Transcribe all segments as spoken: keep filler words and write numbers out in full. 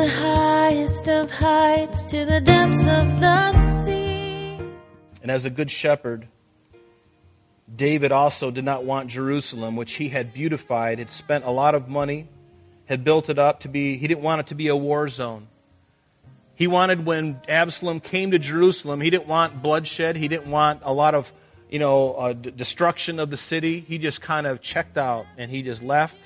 the highest of heights to the depths of the sea. And as a good shepherd, David also did not want Jerusalem, which he had beautified, had spent a lot of money, had built it up to be, he didn't want it to be a war zone. He wanted, when Absalom came to Jerusalem, he didn't want bloodshed. He didn't want a lot of, you know, uh, d- destruction of the city. He just kind of checked out and he just left.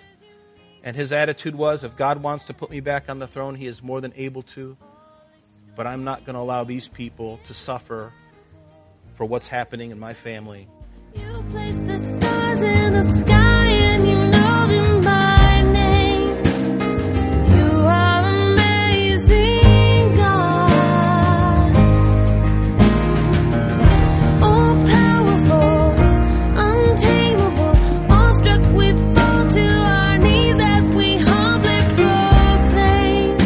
And his attitude was, if God wants to put me back on the throne, he is more than able to. But I'm not going to allow these people to suffer for what's happening in my family. You place the stars in the sky and you know them by name. You are amazing, God. All powerful, untamable, awestruck we fall to our knees as we humbly proclaim.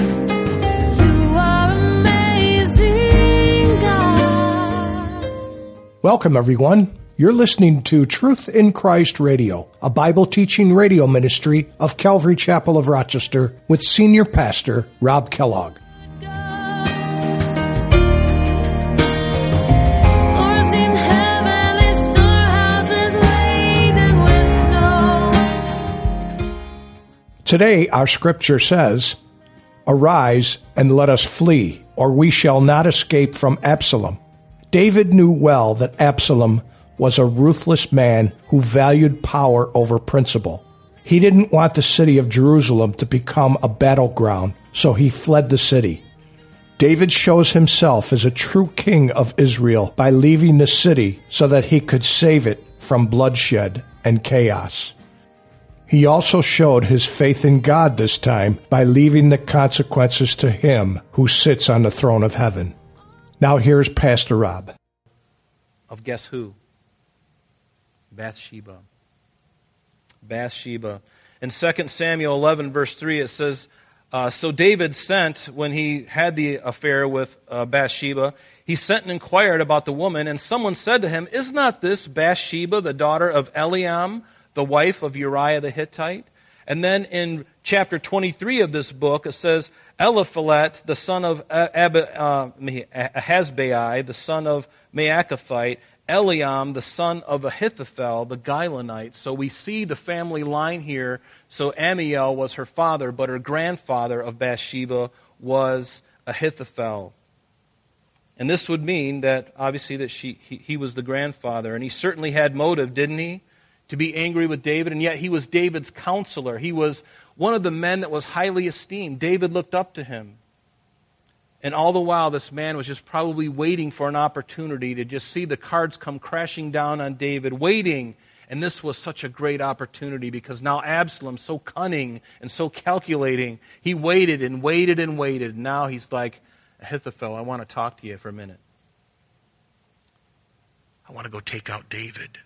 You are amazing, God. Welcome, everyone. You're listening to Truth in Christ Radio, a Bible-teaching radio ministry of Calvary Chapel of Rochester with Senior Pastor Rob Kellogg. Today our scripture says, "Arise and let us flee, or we shall not escape from Absalom." David knew well that Absalom was a ruthless man who valued power over principle. He didn't want the city of Jerusalem to become a battleground, so he fled the city. David shows himself as a true king of Israel by leaving the city so that he could save it from bloodshed and chaos. He also showed his faith in God this time by leaving the consequences to him who sits on the throne of heaven. Now here's Pastor Rob. Of guess who? Bathsheba. Bathsheba. In Second Samuel eleven, verse three, it says, uh, So David sent, when he had the affair with uh, Bathsheba, he sent and inquired about the woman, and someone said to him, Is not this Bathsheba, the daughter of Eliam, the wife of Uriah the Hittite? And then in chapter twenty-three of this book, it says, Eliphelet, the son of Ab- uh, Ahazbai, the son of Maacathite, Eliam, the son of Ahithophel, the Gilonite. So we see the family line here. So Amiel was her father, but her grandfather of Bathsheba was Ahithophel. And this would mean that, obviously, that she he, he was the grandfather. And he certainly had motive, didn't he, to be angry with David? And yet he was David's counselor. He was one of the men that was highly esteemed. David looked up to him. And all the while, this man was just probably waiting for an opportunity to just see the cards come crashing down on David, waiting. And this was such a great opportunity because now Absalom, so cunning and so calculating, he waited and waited and waited. Now he's like, Ahithophel, I want to talk to you for a minute. I want to go take out David.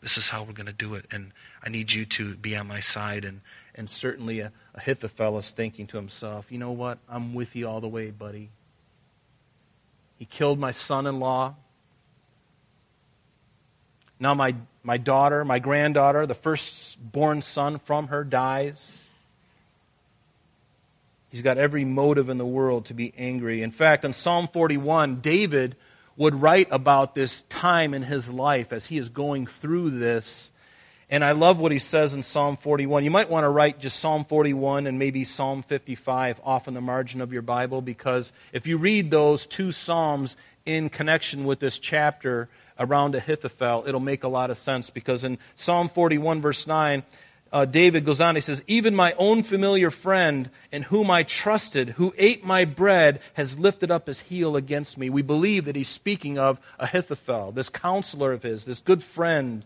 This is how we're going to do it. And I need you to be on my side. And And certainly Ahithophel is thinking to himself, you know what? I'm with you all the way, buddy. He killed my son-in-law. Now my, my daughter, my granddaughter, the firstborn son from her dies. He's got every motive in the world to be angry. In fact, in Psalm forty-one, David would write about this time in his life as he is going through this. And I love what he says in Psalm forty-one. You might want to write just Psalm forty-one and maybe Psalm fifty-five off in the margin of your Bible, because if you read those two Psalms in connection with this chapter around Ahithophel, it'll make a lot of sense, because in Psalm forty-one, verse nine, uh, David goes on, he says, Even my own familiar friend in whom I trusted, who ate my bread, has lifted up his heel against me. We believe that he's speaking of Ahithophel, this counselor of his, this good friend.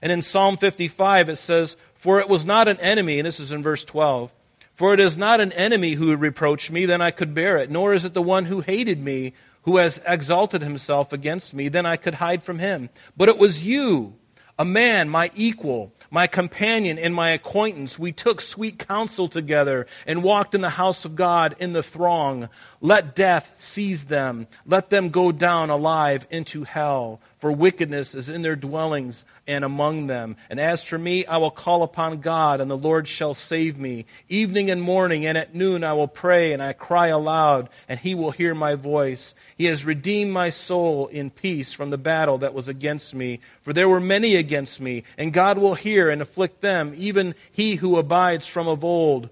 And in Psalm fifty-five, it says, For it was not an enemy, and this is in verse twelve, For it is not an enemy who reproached me, then I could bear it, nor is it the one who hated me, who has exalted himself against me, then I could hide from him. But it was you, a man, my equal, my companion, and my acquaintance. We took sweet counsel together and walked in the house of God in the throng. Let death seize them. Let them go down alive into hell. for wickedness is in their dwellings and among them. And as for me, I will call upon God, and the Lord shall save me. Evening and morning and at noon I will pray, and I cry aloud, and he will hear my voice. He has redeemed my soul in peace from the battle that was against me. For there were many against me, and God will hear and afflict them, even he who abides from of old.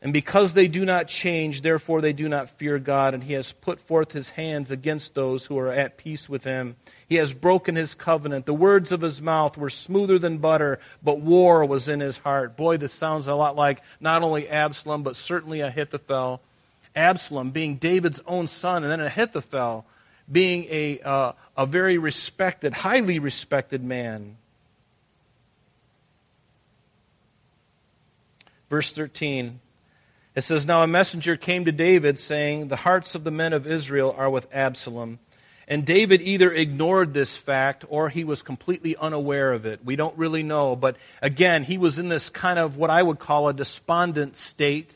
And because they do not change, therefore they do not fear God, and he has put forth his hands against those who are at peace with him. He has broken his covenant. The words of his mouth were smoother than butter, but war was in his heart. Boy, this sounds a lot like not only Absalom, but certainly Ahithophel. Absalom being David's own son, and then Ahithophel being a, uh, a very respected, highly respected man. Verse thirteen. It says, Now a messenger came to David, saying, The hearts of the men of Israel are with Absalom. And David either ignored this fact, or he was completely unaware of it. We don't really know. But again, he was in this kind of what I would call a despondent state,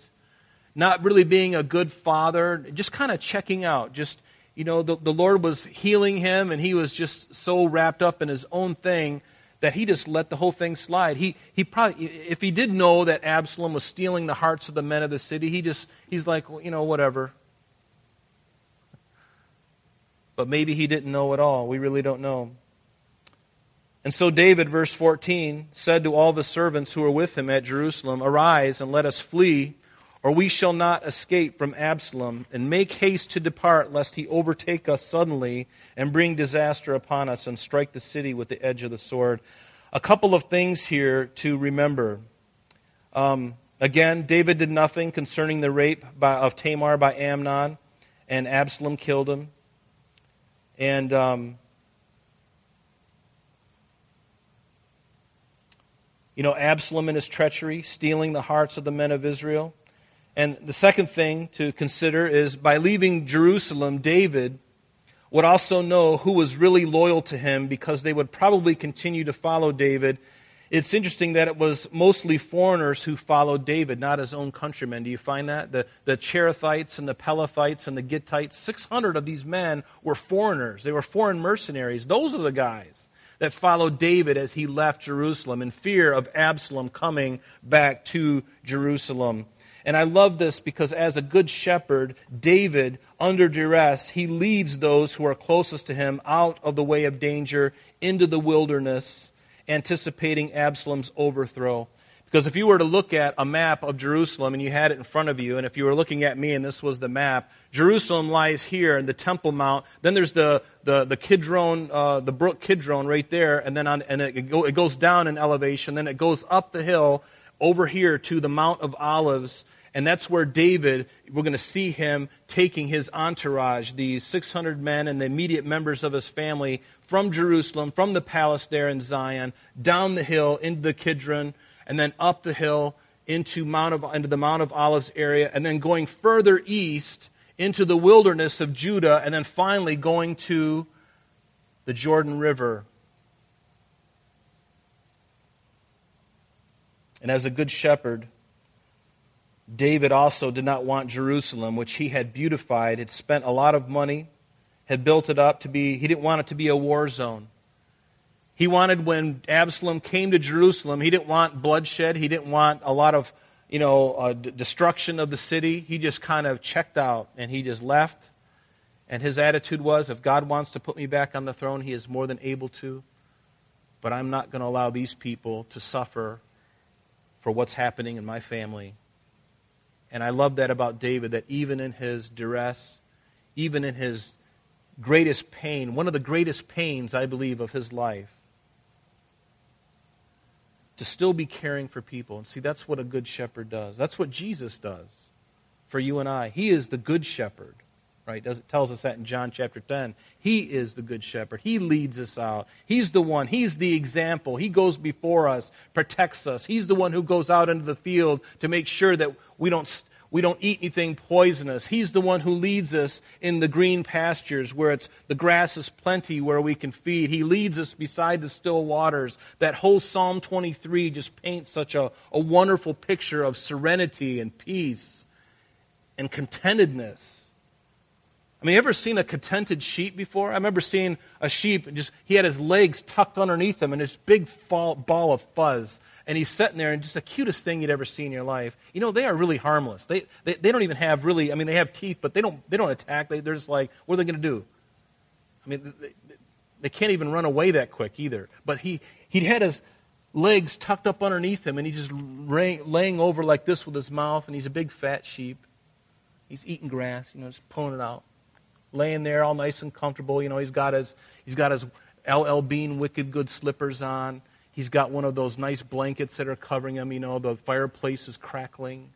not really being a good father, just kind of checking out. Just, you know, the, the Lord was healing him, and he was just so wrapped up in his own thing that he just let the whole thing slide. He he probably, if he did know that Absalom was stealing the hearts of the men of the city, he just he's like, well, you know, whatever. But maybe he didn't know at all. We really don't know. And so David, verse fourteen, said to all the servants who were with him at Jerusalem, Arise and let us flee, or we shall not escape from Absalom, and make haste to depart, lest he overtake us suddenly and bring disaster upon us and strike the city with the edge of the sword. A couple of things here to remember. Um, again, David did nothing concerning the rape by, of Tamar by Amnon, and Absalom killed him. And um, you know, Absalom in his treachery, stealing the hearts of the men of Israel. And the second thing to consider is by leaving Jerusalem, David would also know who was really loyal to him, because they would probably continue to follow David. It's interesting that it was mostly foreigners who followed David, not his own countrymen. Do you find that? The, the Cherethites and the Pelethites and the Gittites, six hundred of these men were foreigners. They were foreign mercenaries. Those are the guys that followed David as he left Jerusalem in fear of Absalom coming back to Jerusalem. And I love this because as a good shepherd, David, under duress, he leads those who are closest to him out of the way of danger into the wilderness, anticipating Absalom's overthrow. Because if you were to look at a map of Jerusalem and you had it in front of you, and if you were looking at me and this was the map, Jerusalem lies here in the Temple Mount. Then there's the the, the Kidron, uh, the brook Kidron right there, and then on, and it, go, it goes down in elevation. Then it goes up the hill over here to the Mount of Olives. And that's where David, we're going to see him taking his entourage, these six hundred men and the immediate members of his family from Jerusalem, from the palace there in Zion, down the hill into the Kidron, and then up the hill into Mount of, into the Mount of Olives area, and then going further east into the wilderness of Judah, and then finally going to the Jordan River. And as a good shepherd, David also did not want Jerusalem, which he had beautified, had spent a lot of money, had built it up to be, he didn't want it to be a war zone. He wanted, when Absalom came to Jerusalem, he didn't want bloodshed, he didn't want a lot of, you know, uh, d- destruction of the city. He just kind of checked out, and he just left. And his attitude was, if God wants to put me back on the throne, he is more than able to, but I'm not going to allow these people to suffer for what's happening in my family. And I love that about David, that even in his duress, even in his greatest pain, one of the greatest pains, I believe, of his life, to still be caring for people. And see, that's what a good shepherd does. That's what Jesus does for you and I. He is the good shepherd, right? It tells us that in John chapter ten. He is the good shepherd. He leads us out. He's the one. He's the example. He goes before us, protects us. He's the one who goes out into the field to make sure that We don't we don't eat anything poisonous. He's the one who leads us in the green pastures where it's the grass is plenty, where we can feed. He leads us beside the still waters. That whole Psalm twenty-three just paints such a, a wonderful picture of serenity and peace and contentedness. I mean, you ever seen a contented sheep before? I remember seeing a sheep, and just he had his legs tucked underneath him and this big fall, ball of fuzz. And he's sitting there, and just the cutest thing you'd ever see in your life. You know, they are really harmless. They they, they don't even have really, I mean, they have teeth, but they don't they don't attack. They, they're just like, what are they going to do? I mean, they, they can't even run away that quick either. But he he had his legs tucked up underneath him, and he's just lay, laying over like this with his mouth, and he's a big fat sheep. He's eating grass, you know, just pulling it out. Laying there all nice and comfortable. You know, he's got his he's got his L L Bean Wicked Good slippers on. He's got one of those nice blankets that are covering him. You know, the fireplace is crackling.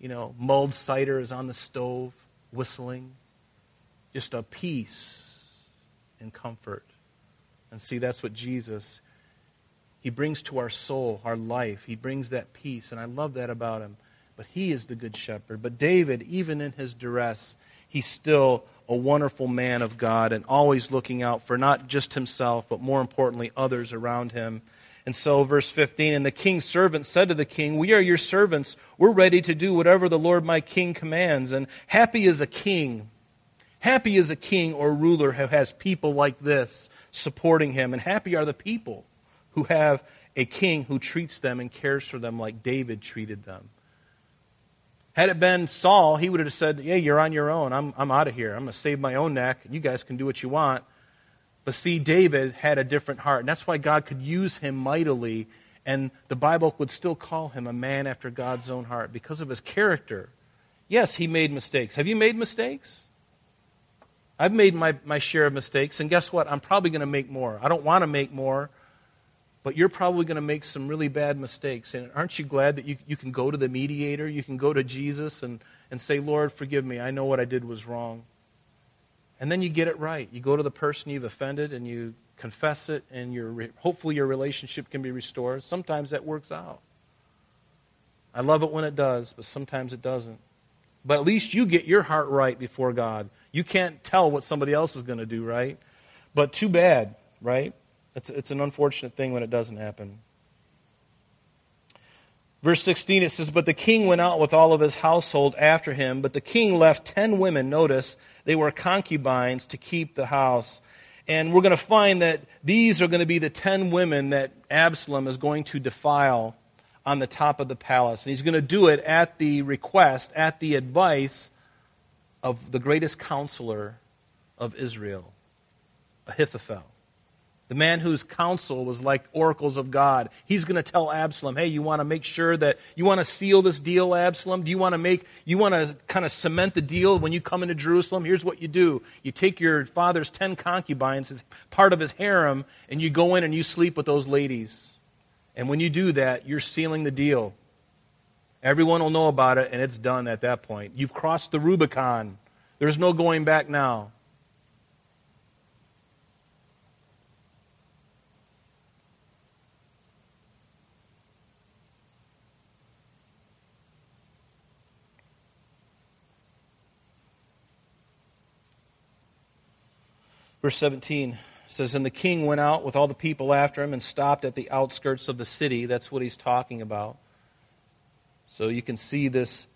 You know, mulled cider is on the stove, whistling. Just a peace and comfort. And see, that's what Jesus, he brings to our soul, our life. He brings that peace, and I love that about him. But he is the good shepherd. But David, even in his duress, he's still a wonderful man of God and always looking out for not just himself, but more importantly, others around him. And so, verse fifteen, and the king's servants said to the king, we are your servants. We're ready to do whatever the Lord my king commands. And happy is a king. Happy is a king or ruler who has people like this supporting him. And happy are the people who have a king who treats them and cares for them like David treated them. Had it been Saul, he would have said, yeah, you're on your own. I'm I'm out of here. I'm going to save my own neck. You guys can do what you want. But see, David had a different heart. And that's why God could use him mightily. And the Bible would still call him a man after God's own heart because of his character. Yes, he made mistakes. Have you made mistakes? I've made my, my share of mistakes. And guess what? I'm probably going to make more. I don't want to make more. But you're probably going to make some really bad mistakes. And aren't you glad that you, you can go to the mediator, you can go to Jesus and, and say, Lord, forgive me, I know what I did was wrong. And then you get it right. You go to the person you've offended and you confess it, and your hopefully your relationship can be restored. Sometimes that works out. I love it when it does, but sometimes it doesn't. But at least you get your heart right before God. You can't tell what somebody else is going to do, right? But too bad, right? It's, it's an unfortunate thing when it doesn't happen. Verse sixteen, it says, but the king went out with all of his household after him, but the king left ten women, notice, they were concubines, to keep the house. And we're going to find that these are going to be the ten women that Absalom is going to defile on the top of the palace. And he's going to do it at the request, at the advice of the greatest counselor of Israel, Ahithophel. The man whose counsel was like oracles of God. He's going to tell Absalom, hey, you want to make sure that, you want to seal this deal, Absalom? Do you want to make, you want to kind of cement the deal when you come into Jerusalem? Here's what you do. You take your father's ten concubines as part of his harem, and you go in and you sleep with those ladies. And when you do that, you're sealing the deal. Everyone will know about it, and it's done at that point. You've crossed the Rubicon. There's no going back now. Verse seventeen says, and the king went out with all the people after him and stopped at the outskirts of the city. That's what he's talking about. So you can see this.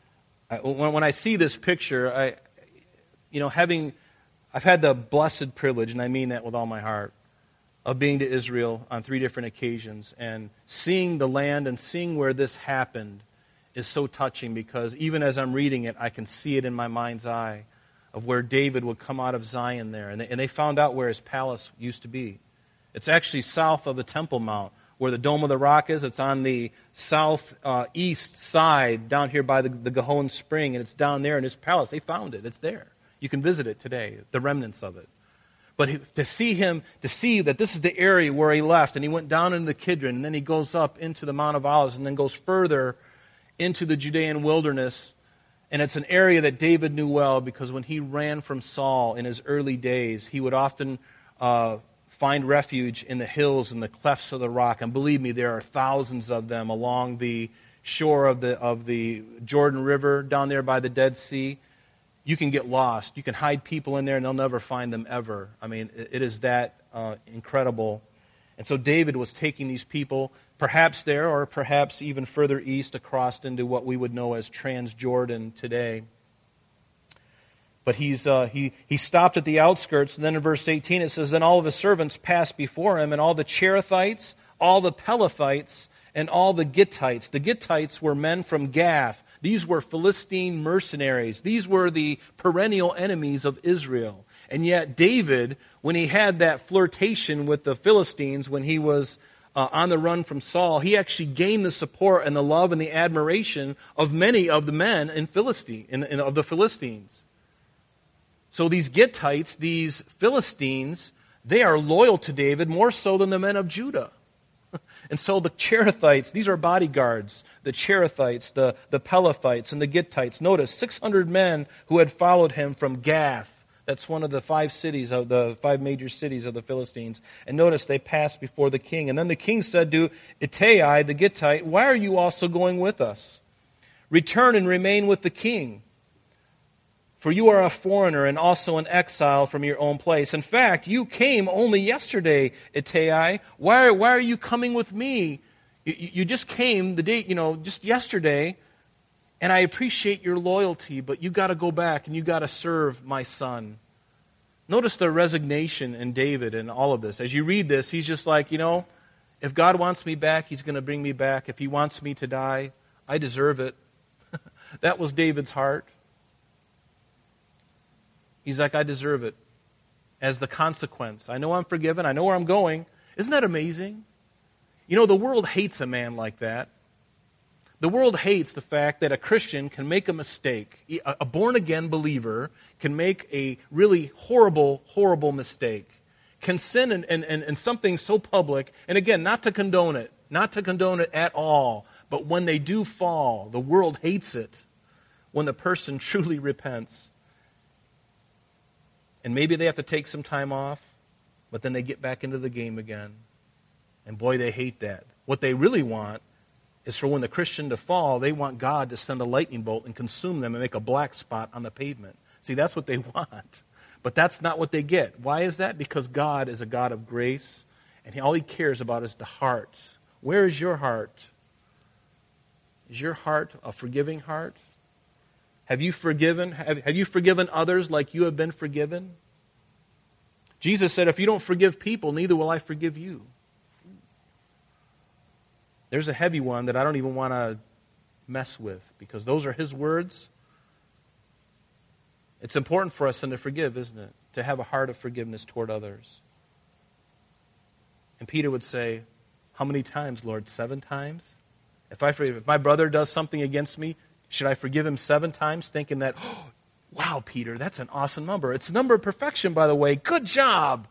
I, when, when I see this picture, I, you know, having, I've had the blessed privilege, and I mean that with all my heart, of being to Israel on three different occasions. And seeing the land and seeing where this happened is so touching because even as I'm reading it, I can see it in my mind's eye. Of where David would come out of Zion there. And they, and they found out where his palace used to be. It's actually south of the Temple Mount, where the Dome of the Rock is. It's on the southeast uh, side, down here by the, the Gihon Spring, and it's down there in his palace. They found it. It's there. You can visit it today, the remnants of it. But he, to see him, to see that this is the area where he left, and he went down into the Kidron, and then he goes up into the Mount of Olives, and then goes further into the Judean wilderness. And it's an area that David knew well because when he ran from Saul in his early days, he would often uh, find refuge in the hills and the clefts of the rock. And believe me, there are thousands of them along the shore of the of the Jordan River, down there by the Dead Sea. You can get lost. You can hide people in there and they'll never find them ever. I mean, it is that uh, incredible. And so David was taking these people perhaps there or perhaps even further east across into what we would know as Transjordan today. But he's uh, he he stopped at the outskirts, and then in verse eighteen it says, "Then all of his servants passed before him, and all the Cherethites, all the Pelethites, and all the Gittites." The Gittites were men from Gath. These were Philistine mercenaries. These were the perennial enemies of Israel. And yet David, when he had that flirtation with the Philistines, when he was uh, on the run from Saul, he actually gained the support and the love and the admiration of many of the men in Philistine, in, in, of the Philistines. So these Gittites, these Philistines, they are loyal to David more so than the men of Judah. And so the Cherethites, these are bodyguards, the Cherethites, the, the Pelethites, and the Gittites. Notice, six hundred men who had followed him from Gath. That's one of the five cities of the five major cities of the Philistines. And notice, they passed before the king. And then the king said to Ittai, the Gittite, "Why are you also going with us? Return and remain with the king, for you are a foreigner and also an exile from your own place. In fact, you came only yesterday, Ittai. Why, why are you coming with me? You, you just came the day, you know, just yesterday, and I appreciate your loyalty, but you got to go back and you got to serve my son." Notice the resignation in David and all of this. As you read this, he's just like, you know, if God wants me back, he's going to bring me back. If he wants me to die, I deserve it. That was David's heart. He's like, I deserve it as the consequence. I know I'm forgiven. I know where I'm going. Isn't that amazing? You know, the world hates a man like that. The world hates the fact that a Christian can make a mistake. A born-again believer can make a really horrible, horrible mistake, can sin in, in, in something so public, and again, not to condone it, not to condone it at all, but when they do fall, the world hates it when the person truly repents. And maybe they have to take some time off, but then they get back into the game again. And boy, they hate that. What they really want is for when the Christian to fall, they want God to send a lightning bolt and consume them and make a black spot on the pavement. See, that's what they want. But that's not what they get. Why is that? Because God is a God of grace, and all he cares about is the heart. Where is your heart? Is your heart a forgiving heart? Have you forgiven? Have, have you forgiven others like you have been forgiven? Jesus said, if you don't forgive people, neither will I forgive you. There's a heavy one that I don't even want to mess with because those are his words. It's important for us then to forgive, isn't it? To have a heart of forgiveness toward others. And Peter would say, how many times, Lord? Seven times? If I forgive, if my brother does something against me, should I forgive him seven times, thinking that, oh, wow, Peter, that's an awesome number. It's a number of perfection, by the way. Good job.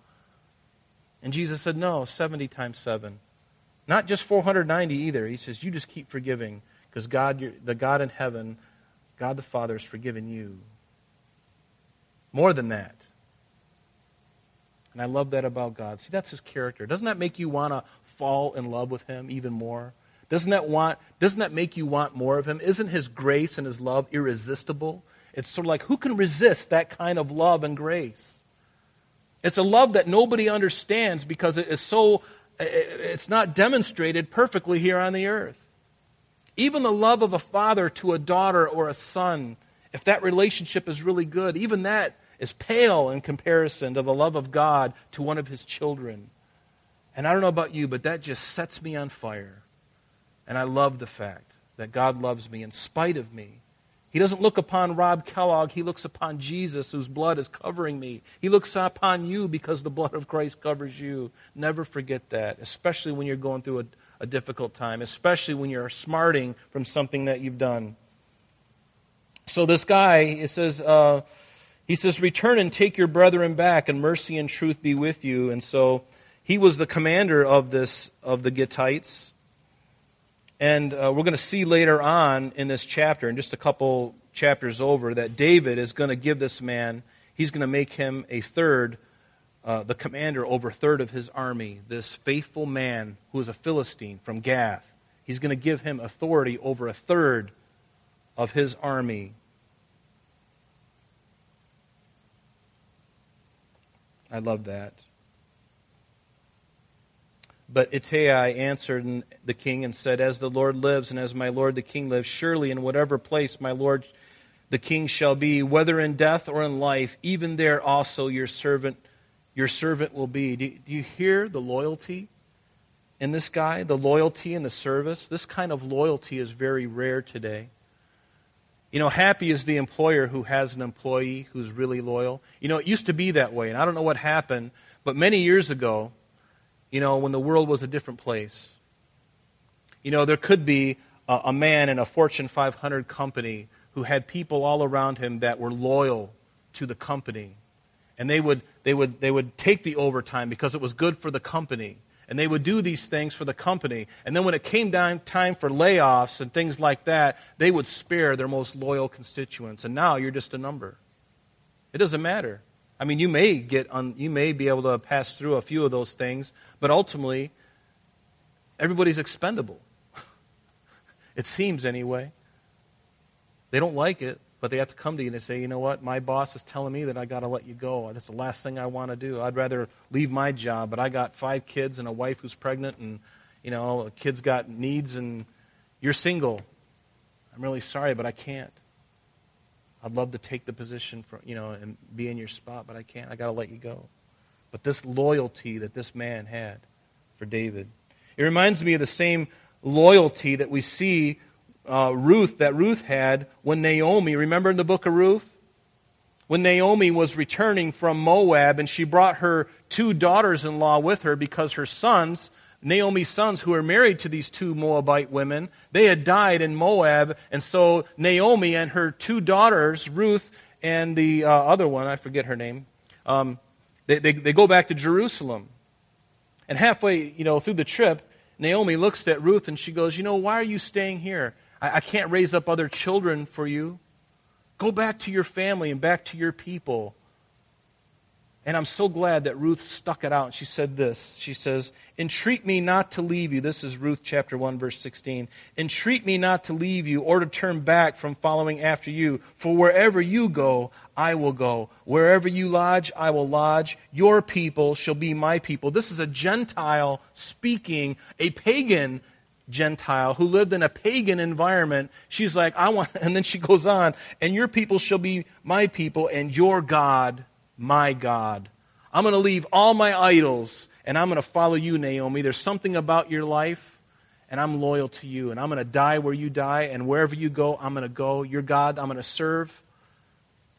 And Jesus said, no, seventy times seven. Not just four hundred ninety either. He says, you just keep forgiving because God, the God in heaven, God the Father has forgiven you. More than that. And I love that about God. See, that's his character. Doesn't that make you want to fall in love with him even more? Doesn't that want? Doesn't that make you want more of him? Isn't his grace and his love irresistible? It's sort of like, who can resist that kind of love and grace? It's a love that nobody understands because it is so... it's not demonstrated perfectly here on the earth. Even the love of a father to a daughter or a son, if that relationship is really good, even that is pale in comparison to the love of God to one of his children. And I don't know about you, but that just sets me on fire. And I love the fact that God loves me in spite of me. He doesn't look upon Rob Kellogg. He looks upon Jesus, whose blood is covering me. He looks upon you because the blood of Christ covers you. Never forget that, especially when you're going through a, a difficult time, especially when you're smarting from something that you've done. So this guy, it says, uh, he says, return and take your brethren back, and mercy and truth be with you. And so he was the commander of this of the Gittites. And uh, we're going to see later on in this chapter, in just a couple chapters over, that David is going to give this man, he's going to make him a third, uh, the commander over a third of his army, this faithful man who is a Philistine from Gath. He's going to give him authority over a third of his army. I love that. But Ittai answered the king and said, as the Lord lives and as my lord the king lives, surely in whatever place my lord the king shall be, whether in death or in life, even there also your servant, your servant will be. Do, do you hear the loyalty in this guy? The loyalty and the service? This kind of loyalty is very rare today. You know, happy is the employer who has an employee who's really loyal. You know, it used to be that way, and I don't know what happened, but many years ago, you know, when the world was a different place, you know, there could be a, a man in a Fortune five hundred company who had people all around him that were loyal to the company. And they would they would they would take the overtime because it was good for the company. And they would do these things for the company. And then when it came down time for layoffs and things like that, they would spare their most loyal constituents. And now you're just a number. It doesn't matter. I mean, you may get on, you may be able to pass through a few of those things, but ultimately everybody's expendable. It seems anyway. They don't like it, but they have to come to you and they say, you know what, my boss is telling me that I got to let you go. That's the last thing I want to do. I'd rather leave my job, but I got five kids and a wife who's pregnant and, you know, a kid's got needs and you're single. I'm really sorry, but I can't. I'd love to take the position for, you know, and be in your spot, but I can't. I got to let you go. But this loyalty that this man had for David, it reminds me of the same loyalty that we see Uh, Ruth, that Ruth had when Naomi, remember in the book of Ruth? When Naomi was returning from Moab and she brought her two daughters-in-law with her because her sons, Naomi's sons who were married to these two Moabite women, they had died in Moab, and so Naomi and her two daughters, Ruth and the uh, other one, I forget her name, um, they, they, they go back to Jerusalem. And halfway, you know, through the trip, Naomi looks at Ruth and she goes, you know, why are you staying here? I can't raise up other children for you. Go back to your family and back to your people. And I'm so glad that Ruth stuck it out. And she said this. She says, entreat me not to leave you. This is Ruth chapter one, verse sixteen. Entreat me not to leave you or to turn back from following after you. For wherever you go, I will go. Wherever you lodge, I will lodge. Your people shall be my people. This is a Gentile speaking, a pagan Gentile who lived in a pagan environment. She's like, I want, and then she goes on, and your people shall be my people, and your God, my God. I'm going to leave all my idols, and I'm going to follow you, Naomi. There's something about your life, and I'm loyal to you, and I'm going to die where you die, and wherever you go, I'm going to go. Your God, I'm going to serve,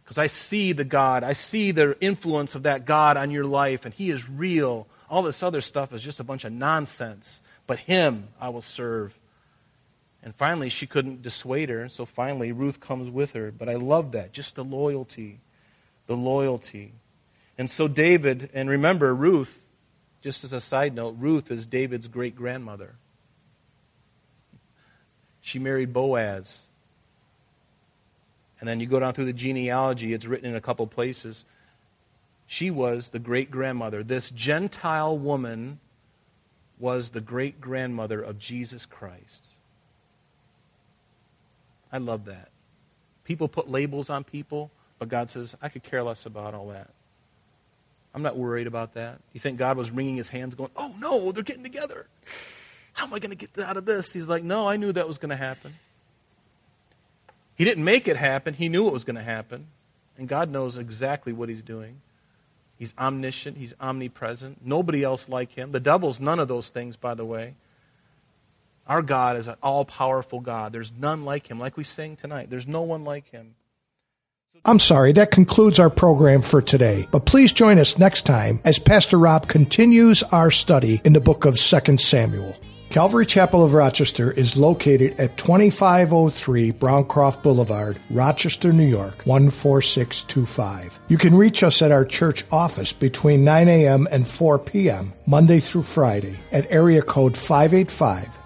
because I see the God. I see the influence of that God on your life, and He is real. All this other stuff is just a bunch of nonsense. But Him I will serve. And finally, she couldn't dissuade her, so finally Ruth comes with her. But I love that, just the loyalty, the loyalty. And so David, and remember Ruth, just as a side note, Ruth is David's great-grandmother. She married Boaz. And then you go down through the genealogy, it's written in a couple places. She was the great-grandmother. This Gentile woman was the great-grandmother of Jesus Christ. I love that. People put labels on people, but God says, I could care less about all that. I'm not worried about that. You think God was wringing His hands going, oh no, they're getting together. How am I going to get out of this? He's like, no, I knew that was going to happen. He didn't make it happen. He knew it was going to happen. And God knows exactly what He's doing. He's omniscient. He's omnipresent. Nobody else like Him. The devil's none of those things, by the way. Our God is an all-powerful God. There's none like Him. Like we sang tonight, there's no one like Him. I'm sorry, that concludes our program for today. But please join us next time as Pastor Rob continues our study in the book of Second Samuel. Calvary Chapel of Rochester is located at twenty-five oh three Browncroft Boulevard, Rochester, New York, one four six two five. You can reach us at our church office between nine a.m. and four p.m., Monday through Friday, at area code five eight five,